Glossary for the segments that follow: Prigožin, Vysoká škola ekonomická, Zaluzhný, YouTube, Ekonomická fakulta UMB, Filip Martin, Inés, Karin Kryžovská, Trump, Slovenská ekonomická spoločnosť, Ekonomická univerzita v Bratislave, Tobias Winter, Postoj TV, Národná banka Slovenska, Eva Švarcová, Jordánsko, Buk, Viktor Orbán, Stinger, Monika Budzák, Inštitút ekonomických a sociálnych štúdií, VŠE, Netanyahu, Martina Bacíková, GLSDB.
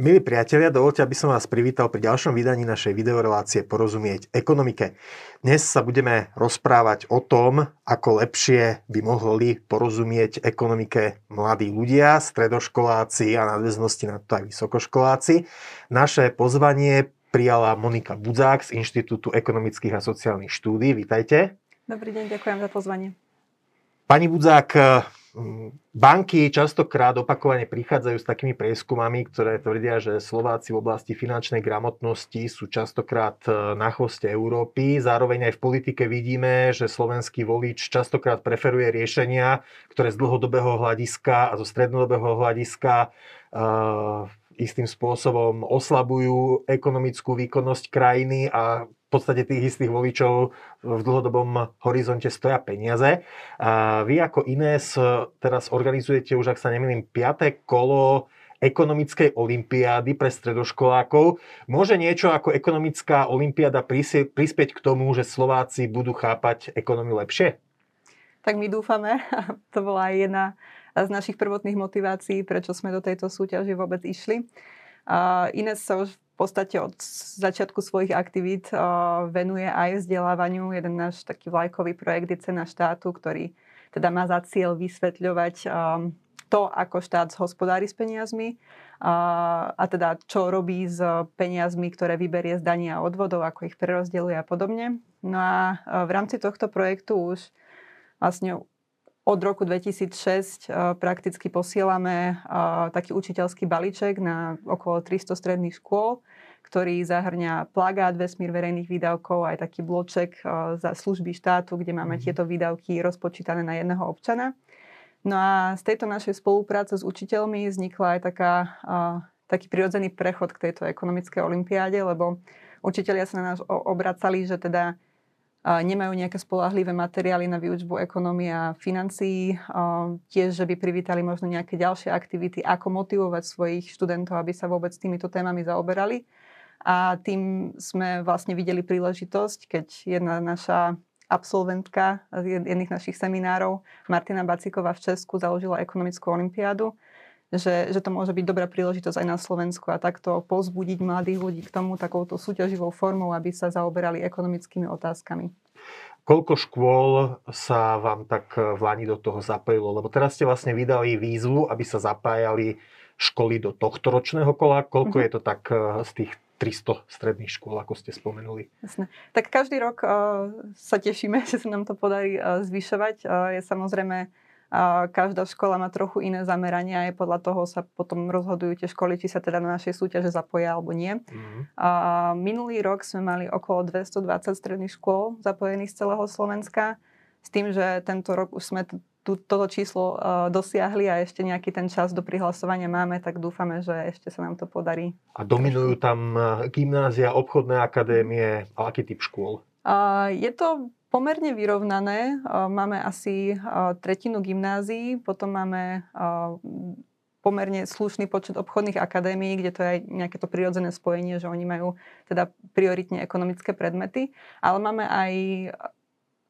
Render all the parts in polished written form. Milí priatelia, dovoľte, aby som vás privítal pri ďalšom vydaní našej videorelácie Porozumieť ekonomike. Dnes sa budeme rozprávať o tom, ako lepšie by mohli porozumieť ekonomike mladí ľudia, stredoškoláci a nadväznosti na to aj vysokoškoláci. Naše pozvanie prijala Monika Budzák z Inštitútu ekonomických a sociálnych štúdií. Vítajte. Dobrý deň, ďakujem za pozvanie. Pani Budzák, banky častokrát opakovane prichádzajú s takými prieskumami, ktoré tvrdia, že Slováci v oblasti finančnej gramotnosti sú častokrát na chvoste Európy. Zároveň aj v politike vidíme, že slovenský volič častokrát preferuje riešenia, ktoré z dlhodobého hľadiska a zo strednodobého hľadiska istým spôsobom oslabujú ekonomickú výkonnosť krajiny a v podstate tých istých voličov v dlhodobom horizonte stoja peniaze. A vy ako Inés teraz organizujete už, ak sa nemýlim, 5. kolo ekonomickej olympiády pre stredoškolákov. Môže niečo ako ekonomická olympiáda prispieť k tomu, že Slováci budú chápať ekonomiu lepšie? Tak my dúfame. To bola aj jedna z našich prvotných motivácií, prečo sme do tejto súťaže vôbec išli. Inés sa už v podstate od začiatku svojich aktivít venuje aj vzdelávaniu. Jeden náš taký vlajkový projekt je Cena štátu, ktorý teda má za cieľ vysvetľovať to, ako štát hospodári s peniazmi a teda čo robí s peniazmi, ktoré vyberie z daní a odvodov, ako ich prerozdeľuje a podobne. No a v rámci tohto projektu už vlastne od roku 2006 prakticky posielame taký učiteľský balíček na okolo 300 stredných škôl, ktorý zahrňa plagát Vesmír verejných výdavkov, aj taký bloček za služby štátu, kde máme tieto výdavky rozpočítané na jedného občana. No a z tejto našej spolupráce s učiteľmi vznikla aj taký prirodzený prechod k tejto ekonomickej olympiáde, lebo učitelia sa na nás obracali, že teda nemajú nejaké spoľahlivé materiály na výučbu ekonomie a financií. Tiež, že by privítali možno nejaké ďalšie aktivity, ako motivovať svojich študentov, aby sa vôbec týmito témami zaoberali. A tým sme vlastne videli príležitosť, keď jedna naša absolventka z jedných našich seminárov, Martina Bacíková v Česku, založila ekonomickú olympiádu, že to môže byť dobrá príležitosť aj na Slovensku a takto povzbudiť mladých ľudí k tomu takouto súťaživou formou, aby sa zaoberali ekonomickými otázkami. Koľko škôl sa vám tak v lani do toho zapojilo? Lebo teraz ste vlastne vydali výzvu, aby sa zapájali školy do tohto ročného kola. Koľko je to tak z tých 300 stredných škôl, ako ste spomenuli? Jasné. Tak každý rok sa tešíme, že sa nám to podarí zvyšovať. Je samozrejme, každá škola má trochu iné zamerania, aj podľa toho sa potom rozhodujú tie školy, či sa teda na našej súťaže zapoja alebo nie. Minulý rok sme mali okolo 220 stredných škôl zapojených z celého Slovenska, s tým, že tento rok už sme toto číslo dosiahli a ešte nejaký ten čas do prihlasovania máme, tak dúfame, že ešte sa nám to podarí. A dominujú tam gymnázia, obchodné akadémie a aký typ škôl? Je to pomerne vyrovnané. Máme asi tretinu gymnázií, potom máme pomerne slušný počet obchodných akadémií, kde to je nejaké to prirodzené spojenie, že oni majú teda prioritne ekonomické predmety, ale máme aj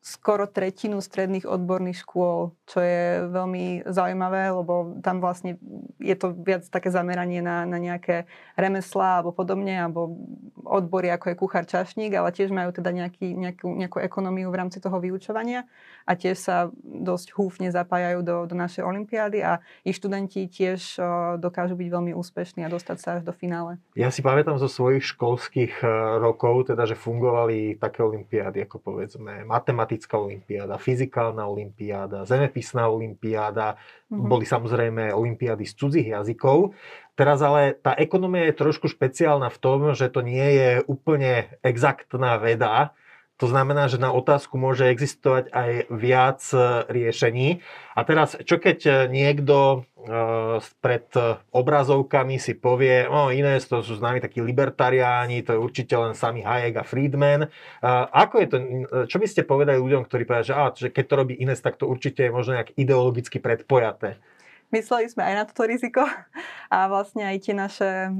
skoro tretinu stredných odborných škôl, čo je veľmi zaujímavé, lebo tam vlastne je to viac také zameranie na nejaké remeslá alebo podobne, alebo odbory ako je kuchár, čašník, ale tiež majú teda nejakú ekonómiu v rámci toho vyučovania a tiež sa dosť húfne zapájajú do našej olympiády a ich študenti tiež dokážu byť veľmi úspešní a dostať sa až do finále. Ja si pamätám zo svojich školských rokov, teda, že fungovali také olympiády, ako povedzme matematická olympiáda, fyzikálna olympiáda, zemepisná olympiáda, boli samozrejme olympiády z cudzích jazykov. Teraz ale tá ekonomia je trošku špeciálna v tom, že to nie je úplne exaktná veda. To znamená, že na otázku môže existovať aj viac riešení. A teraz, čo keď niekto pred obrazovkami si povie, Inés, to sú známi takí libertariáni, to je určite len sami Hayek a Friedman. Ako je to, čo by ste povedali ľuďom, ktorí povedia, že keď to robí Inés, tak to určite je možno nejak ideologicky predpojaté? Mysleli sme aj na toto riziko a vlastne aj tie naša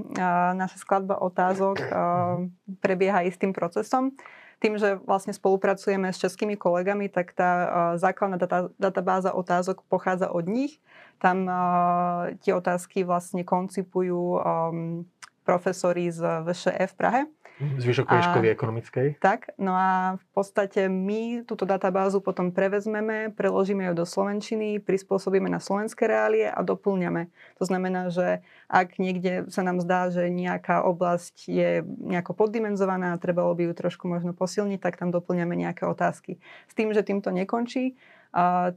skladba otázok prebieha istým procesom. Tým, že vlastne spolupracujeme s českými kolegami, tak tá základná databáza otázok pochádza od nich. Tam tie otázky vlastne koncipujú profesori z VŠE v Prahe. Z Vysokej školy ekonomickej. Tak, no a v podstate my túto databázu potom prevezmeme, preložíme ju do slovenčiny, prispôsobíme na slovenské reálie a doplňame. To znamená, že ak niekde sa nám zdá, že nejaká oblasť je nejako poddimenzovaná a trebalo by ju trošku možno posilniť, tak tam doplňame nejaké otázky. S tým, že týmto nekončí,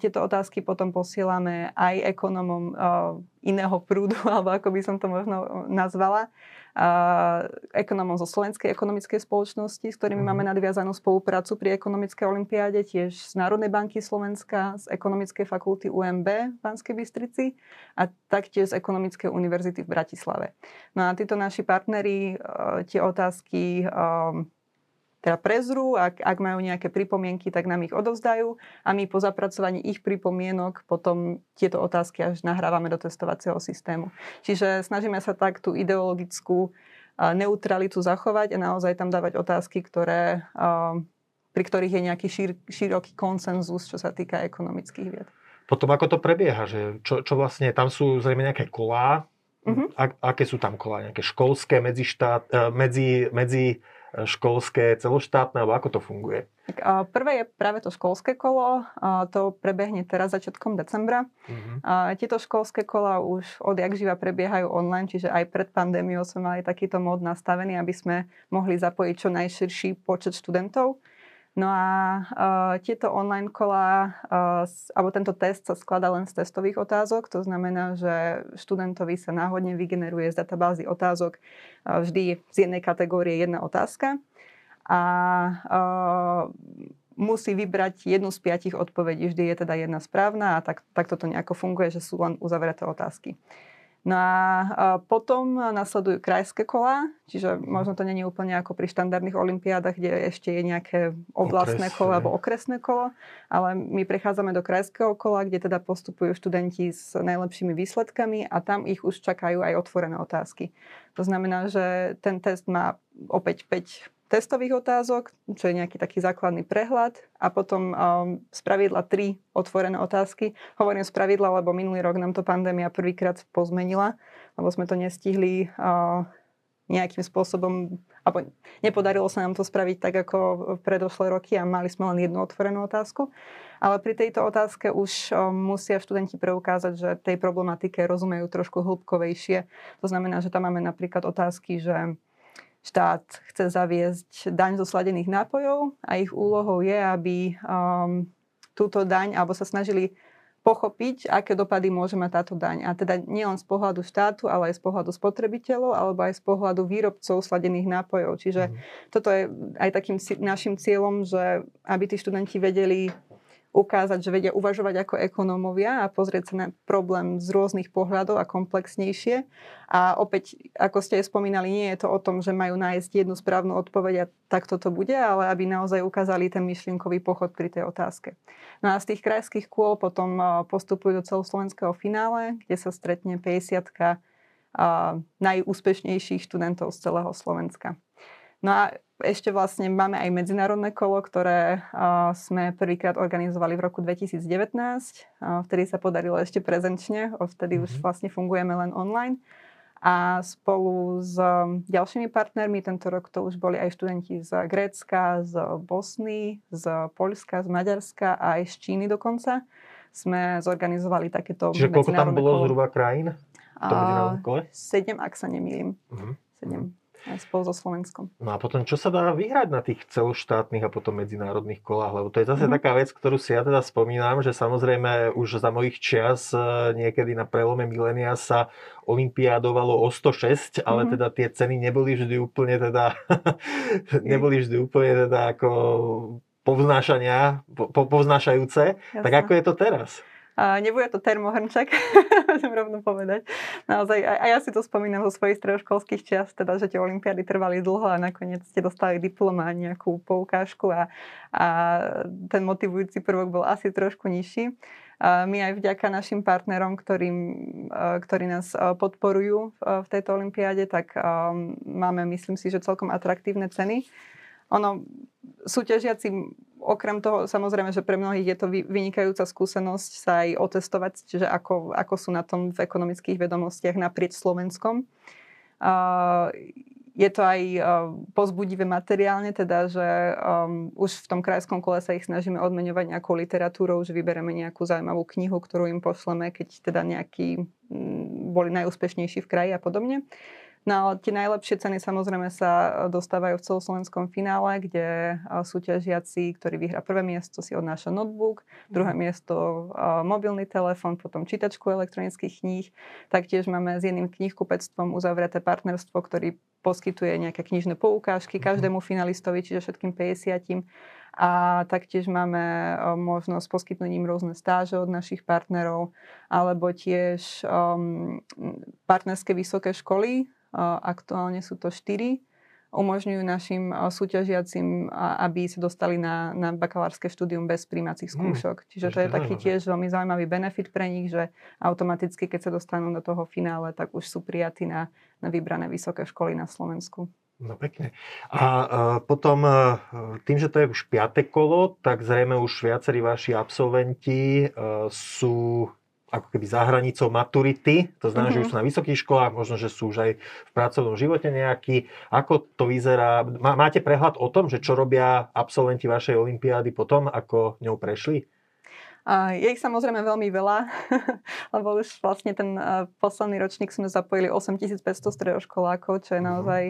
tieto otázky potom posielame aj ekonomom iného prúdu, alebo ako by som to možno nazvala, ekonomom zo Slovenskej ekonomickej spoločnosti, s ktorými máme nadviazanú spoluprácu pri ekonomickej olympiáde, tiež z Národnej banky Slovenska, z Ekonomickej fakulty UMB v Banskej Bystrici a taktiež z Ekonomickej univerzity v Bratislave. No a títo naši partneri tie otázky teda prezru, ak majú nejaké pripomienky, tak nám ich odovzdajú a my po zapracovaní ich pripomienok potom tieto otázky až nahrávame do testovacieho systému. Čiže snažíme sa tak tú ideologickú neutralitu zachovať a naozaj tam dávať otázky, pri ktorých je nejaký široký konsenzus, čo sa týka ekonomických vied. Potom ako to prebieha? Že čo vlastne, tam sú zrejme nejaké kolá. Mm-hmm. Aké sú tam kolá? Nejaké školské, medzi školské, celoštátne, alebo ako to funguje? Tak, prvé je práve to školské kolo, to prebehne teraz začiatkom decembra. Tieto školské kola už odjakživa prebiehajú online, čiže aj pred pandémiou sme mali takýto mód nastavený, aby sme mohli zapojiť čo najširší počet študentov. No a tieto online kola, alebo tento test sa skladá len z testových otázok, to znamená, že študentovi sa náhodne vygeneruje z databázy otázok vždy z jednej kategórie jedna otázka a musí vybrať jednu z 5 odpovedí, vždy je teda jedna správna a takto to nejako funguje, že sú len uzavreté otázky. No a potom nasledujú krajské kolá, čiže možno to nie je úplne ako pri štandardných olympiádach, kde ešte je nejaké oblastné kolo alebo okresné kolo, ale my prechádzame do krajského kola, kde teda postupujú študenti s najlepšími výsledkami a tam ich už čakajú aj otvorené otázky. To znamená, že ten test má opäť 5 testových otázok, čo je nejaký taký základný prehľad a potom spravidla 3 otvorené otázky. Hovorím spravidla, lebo minulý rok nám to pandémia prvýkrát pozmenila, lebo sme to nestihli nejakým spôsobom, alebo nepodarilo sa nám to spraviť tak, ako v predošlé roky a mali sme len jednu otvorenú otázku. Ale pri tejto otázke už musia študenti preukázať, že tej problematike rozumejú trošku hĺbkovejšie. To znamená, že tam máme napríklad otázky, že štát chce zaviesť daň zo sladených nápojov a ich úlohou je, aby túto daň, alebo sa snažili pochopiť, aké dopady môže mať táto daň. A teda nielen z pohľadu štátu, ale aj z pohľadu spotrebiteľov, alebo aj z pohľadu výrobcov sladených nápojov. Čiže toto je aj takým našim cieľom, že aby tí študenti vedeli ukázať, že vedia uvažovať ako ekonómovia a pozrieť sa na problém z rôznych pohľadov a komplexnejšie. A opäť, ako ste aj spomínali, nie je to o tom, že majú nájsť jednu správnu odpoveď a tak toto bude, ale aby naozaj ukázali ten myšlienkový pochod pri tej otázke. No a z tých krajských kôl potom postupujú do celoslovenského finále, kde sa stretne 50 najúspešnejších študentov z celého Slovenska. No a ešte vlastne máme aj medzinárodné kolo, ktoré sme prvýkrát organizovali v roku 2019. Vtedy sa podarilo ešte prezenčne, vtedy už vlastne fungujeme len online. A spolu s ďalšími partnermi, tento rok to už boli aj študenti z Grécka, z Bosny, z Poľska, z Maďarska a aj z Číny dokonca, sme zorganizovali takéto medzinárodné kolo. Čiže koľko tam bolo zhruba krajín? To medzinárodné kole? 7, ak sa nemýlim. 7. Aj spolu so Slovenskom. No a potom, čo sa dá vyhrať na tých celoštátnych a potom medzinárodných kolách? Lebo to je zase taká vec, ktorú si ja teda spomínam, že samozrejme už za mojich čias niekedy na prelome milénia sa olympiádovalo o 106, ale teda tie ceny neboli vždy úplne teda ako povznášajúce. Jasne. Tak ako je to teraz? Nebude to termohrnček, musím rovno povedať. Naozaj, a ja si to spomínam zo svojich stredoškolských čias, teda, že tie olympiády trvali dlho a nakoniec ste dostali diplom a nejakú poukážku a ten motivujúci prvok bol asi trošku nižší. My aj vďaka našim partnerom, ktorí nás podporujú v tejto olympiáde, tak máme, myslím si, že celkom atraktívne ceny. Ono, súťažiaci, okrem toho, samozrejme, že pre mnohých je to vynikajúca skúsenosť sa aj otestovať, čiže ako sú na tom v ekonomických vedomostiach naprieč Slovenskom. Je to aj povzbudivé materiálne, teda, že už v tom krajskom kole sa ich snažíme odmeňovať nejakou literatúrou, že vybereme nejakú zaujímavú knihu, ktorú im pošleme, keď teda nejakí boli najúspešnejší v kraji a podobne. No tie najlepšie ceny samozrejme sa dostávajú v celoslovenskom finále, kde súťažiaci, ktorý vyhrá prvé miesto, si odnáša notebook, druhé miesto mobilný telefón, potom čítačku elektronických kníh. Taktiež máme s jedným knihkupectvom uzavreté partnerstvo, ktorý poskytuje nejaké knižné poukážky každému finalistovi, čiže všetkým 50. A taktiež máme možnosť poskytnúť im rôzne stáže od našich partnerov, alebo tiež partnerské vysoké školy, aktuálne sú to 4, umožňujú našim súťažiacim, aby sa dostali na bakalárske štúdium bez prijímacích skúšok. Čiže to je taký tiež veľmi zaujímavý benefit pre nich, že automaticky, keď sa dostanú do toho finále, tak už sú prijatí na vybrané vysoké školy na Slovensku. No pekne. A potom, tým, že to je už 5. kolo, tak zrejme už viacerí vaši absolventi sú ako keby za hranicou maturity, to znamená, že už sú na vysokých školách, možno, že sú už aj v pracovnom živote nejaký. Ako to vyzerá? Máte prehľad o tom, že čo robia absolventi vašej olympiády potom, ako ňou prešli? Je ich samozrejme veľmi veľa, lebo už vlastne ten posledný ročník sme zapojili 8500 stredoškolákov, čo je naozaj,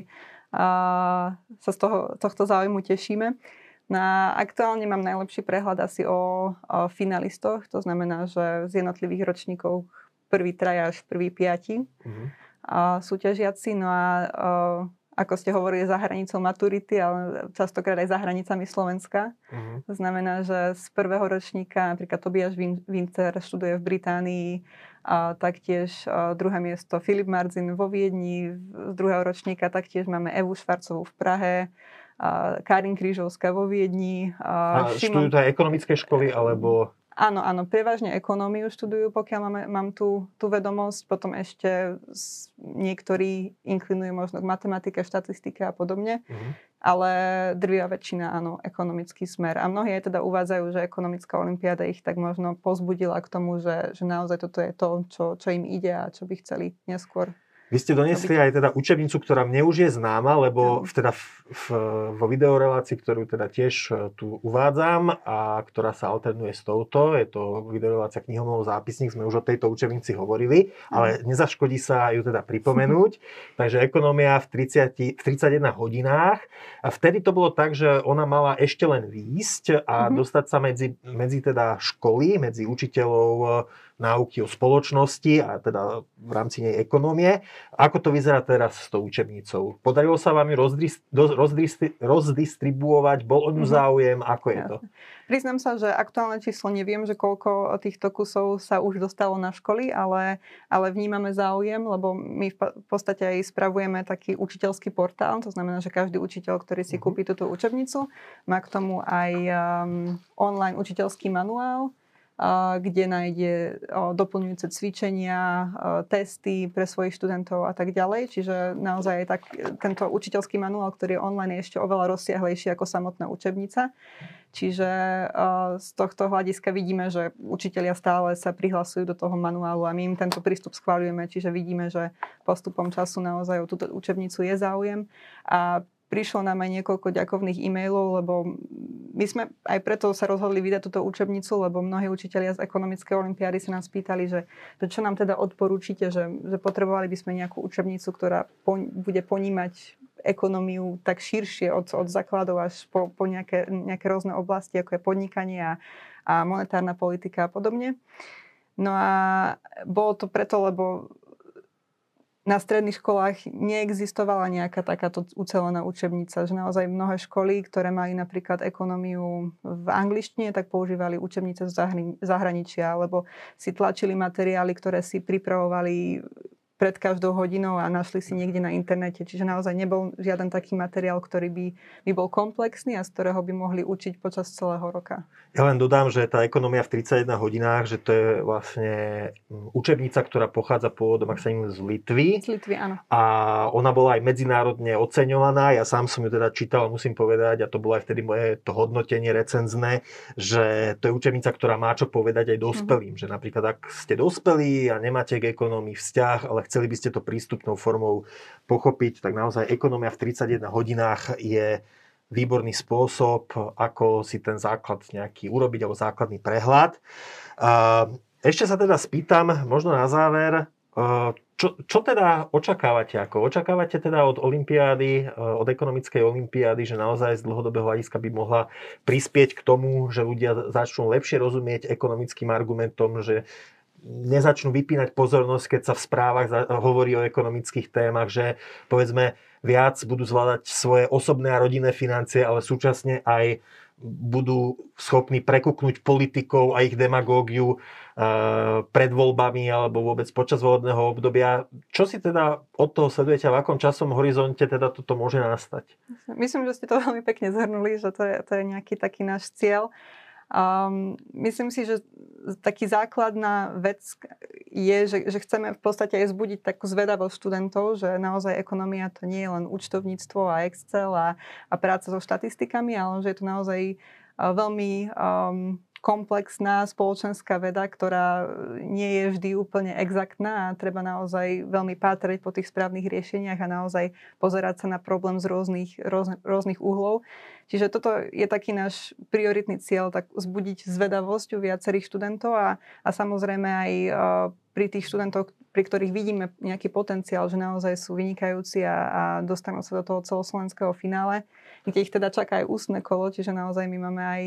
sa z tohto záujmu tešíme. Aktuálne mám najlepší prehľad asi o finalistoch, to znamená, že z jednotlivých ročníkov prvý traja až prvý 5 súťažiaci. No a ako ste hovorili, za hranicou maturity, ale častokrát aj za hranicami Slovenska. To znamená, že z prvého ročníka napríklad Tobias Winter študuje v Británii, a taktiež druhé miesto Filip Martin vo Viedni, z druhého ročníka taktiež máme Evu Švarcovú v Prahe, Karin Kryžovská vo Viedni. Študujú to aj ekonomické školy, alebo... Áno, prevažne ekonómiu študujú, pokiaľ mám tú vedomosť. Potom ešte niektorí inklinujú možno k matematike, štatistike a podobne. Ale drvivá väčšina, áno, ekonomický smer. A mnohí aj teda uvádzajú, že ekonomická olympiáda ich tak možno pozbudila k tomu, že naozaj toto je to, čo im ide a čo by chceli neskôr. Vy ste doniesli aj teda učebnicu, ktorá mne už je známa, lebo vo videorelácii, ktorú teda tiež tu uvádzam a ktorá sa alternuje s touto, je to videorelácia Knihomolov zápisník, sme už o tejto učebnici hovorili, ale nezaškodí sa ju teda pripomenúť. Takže ekonomia v 31 hodinách. A vtedy to bolo tak, že ona mala ešte len výjsť a dostať sa medzi teda školy, medzi učiteľov náuky o spoločnosti a teda v rámci nej ekonomie. Ako to vyzerá teraz s tou učebnicou? Podarilo sa vám ju rozdistribuovať? Bol o ňu záujem? Ako je to? Priznám sa, že aktuálne číslo neviem, že koľko týchto kusov sa už dostalo na školy, ale vnímame záujem, lebo my v podstate aj spravujeme taký učiteľský portál, to znamená, že každý učiteľ, ktorý si kúpi túto učebnicu, má k tomu aj online učiteľský manuál, kde nájde doplňujúce cvičenia, testy pre svojich študentov a tak ďalej. Čiže naozaj tak, tento učiteľský manuál, ktorý je online, je ešte oveľa rozsiahlejší ako samotná učebnica. Čiže z tohto hľadiska vidíme, že učitelia stále sa prihlasujú do toho manuálu a my im tento prístup schvaľujeme. Čiže vidíme, že postupom času naozaj o túto učebnicu je záujem. A prišlo nám aj niekoľko ďakovných e-mailov, lebo my sme aj preto sa rozhodli vydať túto učebnicu, lebo mnohí učitelia z ekonomickej olympiády sa nás pýtali, že čo nám teda odporúčite, že potrebovali by sme nejakú učebnicu, ktorá bude ponímať ekonómiu tak širšie od základov až po nejaké rôzne oblasti, ako je podnikanie a monetárna politika a podobne. No a bolo to preto, lebo na stredných školách neexistovala nejaká takáto ucelená učebnica, že naozaj mnohé školy, ktoré mali napríklad ekonómiu v angličtine, tak používali učebnice z zahraničia, alebo si tlačili materiály, ktoré si pripravovali pred každou hodinou a našli si niekde na internete. Čiže naozaj nebol žiaden taký materiál, ktorý by bol komplexný a z ktorého by mohli učiť počas celého roka. Ja len dodám, že tá ekonomia v 31 hodinách, že to je vlastne učebnica, ktorá pochádza pôvodom, ak sa neviem, z Litvy. Z Litvy, áno. A ona bola aj medzinárodne oceňovaná. Ja sám som ju teda čítal, musím povedať, a to bolo aj vtedy moje to hodnotenie recenzné, že to je učebnica, ktorá má čo povedať aj dospelým. Že napríklad, ak ste dospelí a nemáte k ekonomii vzťah, ale ale chceli by ste to prístupnou formou pochopiť, tak naozaj ekonomia v 31 hodinách je výborný spôsob, ako si ten základ nejaký urobiť, alebo základný prehľad. Ešte sa teda spýtam, možno na záver, čo teda očakávate? Očakávate teda od olympiády, od ekonomickej olympiády, že naozaj z dlhodobého hľadiska by mohla prispieť k tomu, že ľudia začnú lepšie rozumieť ekonomickým argumentom, že nezačnú vypínať pozornosť, keď sa v správach hovorí o ekonomických témach, že povedzme viac budú zvládať svoje osobné a rodinné financie, ale súčasne aj budú schopní prekuknúť politikov a ich demagógiu pred voľbami alebo vôbec počas volebného obdobia. Čo si teda od toho sledujete a v akom časom horizonte teda toto môže nastať? Myslím, že ste to veľmi pekne zhrnuli, že to je nejaký taký náš cieľ. Myslím si, že taký základná vec je, že chceme v podstate aj zbudiť takú zvedavosť študentov, že naozaj ekonomia to nie je len účtovníctvo a Excel a práca so štatistikami, ale že je to naozaj veľmi komplexná spoločenská veda, ktorá nie je vždy úplne exaktná a treba naozaj veľmi pátrať po tých správnych riešeniach a naozaj pozerať sa na problém z rôznych uhlov. Čiže toto je taký náš prioritný cieľ, tak zbudiť zvedavosť u viacerých študentov a samozrejme aj pri tých študentoch, pri ktorých vidíme nejaký potenciál, že naozaj sú vynikajúci a dostanú sa do toho celoslovenského finále, kde ich teda čaká aj ústne kolo, čiže naozaj my máme aj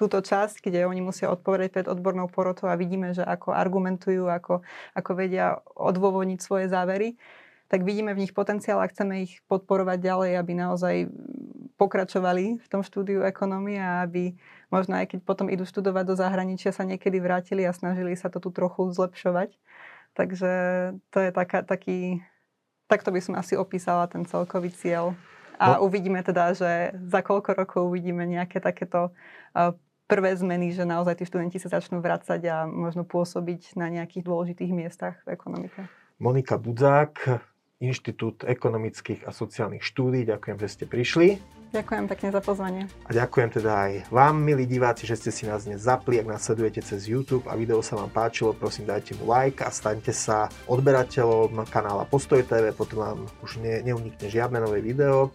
túto časť, kde oni musia odpovedať pred odbornou porotou a vidíme, že ako argumentujú, ako vedia odôvodniť svoje závery. Tak vidíme v nich potenciál a chceme ich podporovať ďalej, aby naozaj pokračovali v tom štúdiu ekonomie a aby možno aj keď potom idú študovať do zahraničia, sa niekedy vrátili a snažili sa to tu trochu zlepšovať. Takže to je takto by som asi opísala ten celkový cieľ. A uvidíme teda, že za koľko rokov uvidíme nejaké takéto prvé zmeny, že naozaj tí študenti sa začnú vracať a možno pôsobiť na nejakých dôležitých miestach v ekonomike. Monika Budzák, Inštitút ekonomických a sociálnych štúdií. Ďakujem, že ste prišli. Ďakujem pekne za pozvanie. A ďakujem teda aj vám, milí diváci, že ste si nás dnes zapli. Ak nás sledujete cez YouTube a video sa vám páčilo, prosím, dajte mu like a staňte sa odberateľom kanála Postoj TV, potom vám už neunikne žiadne nové video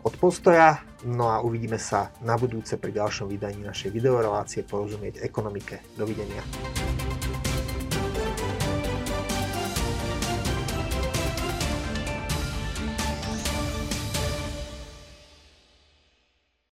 od Postoja. No a uvidíme sa na budúce pri ďalšom vydaní našej videorelácie Porozumieť ekonomike. Dovidenia.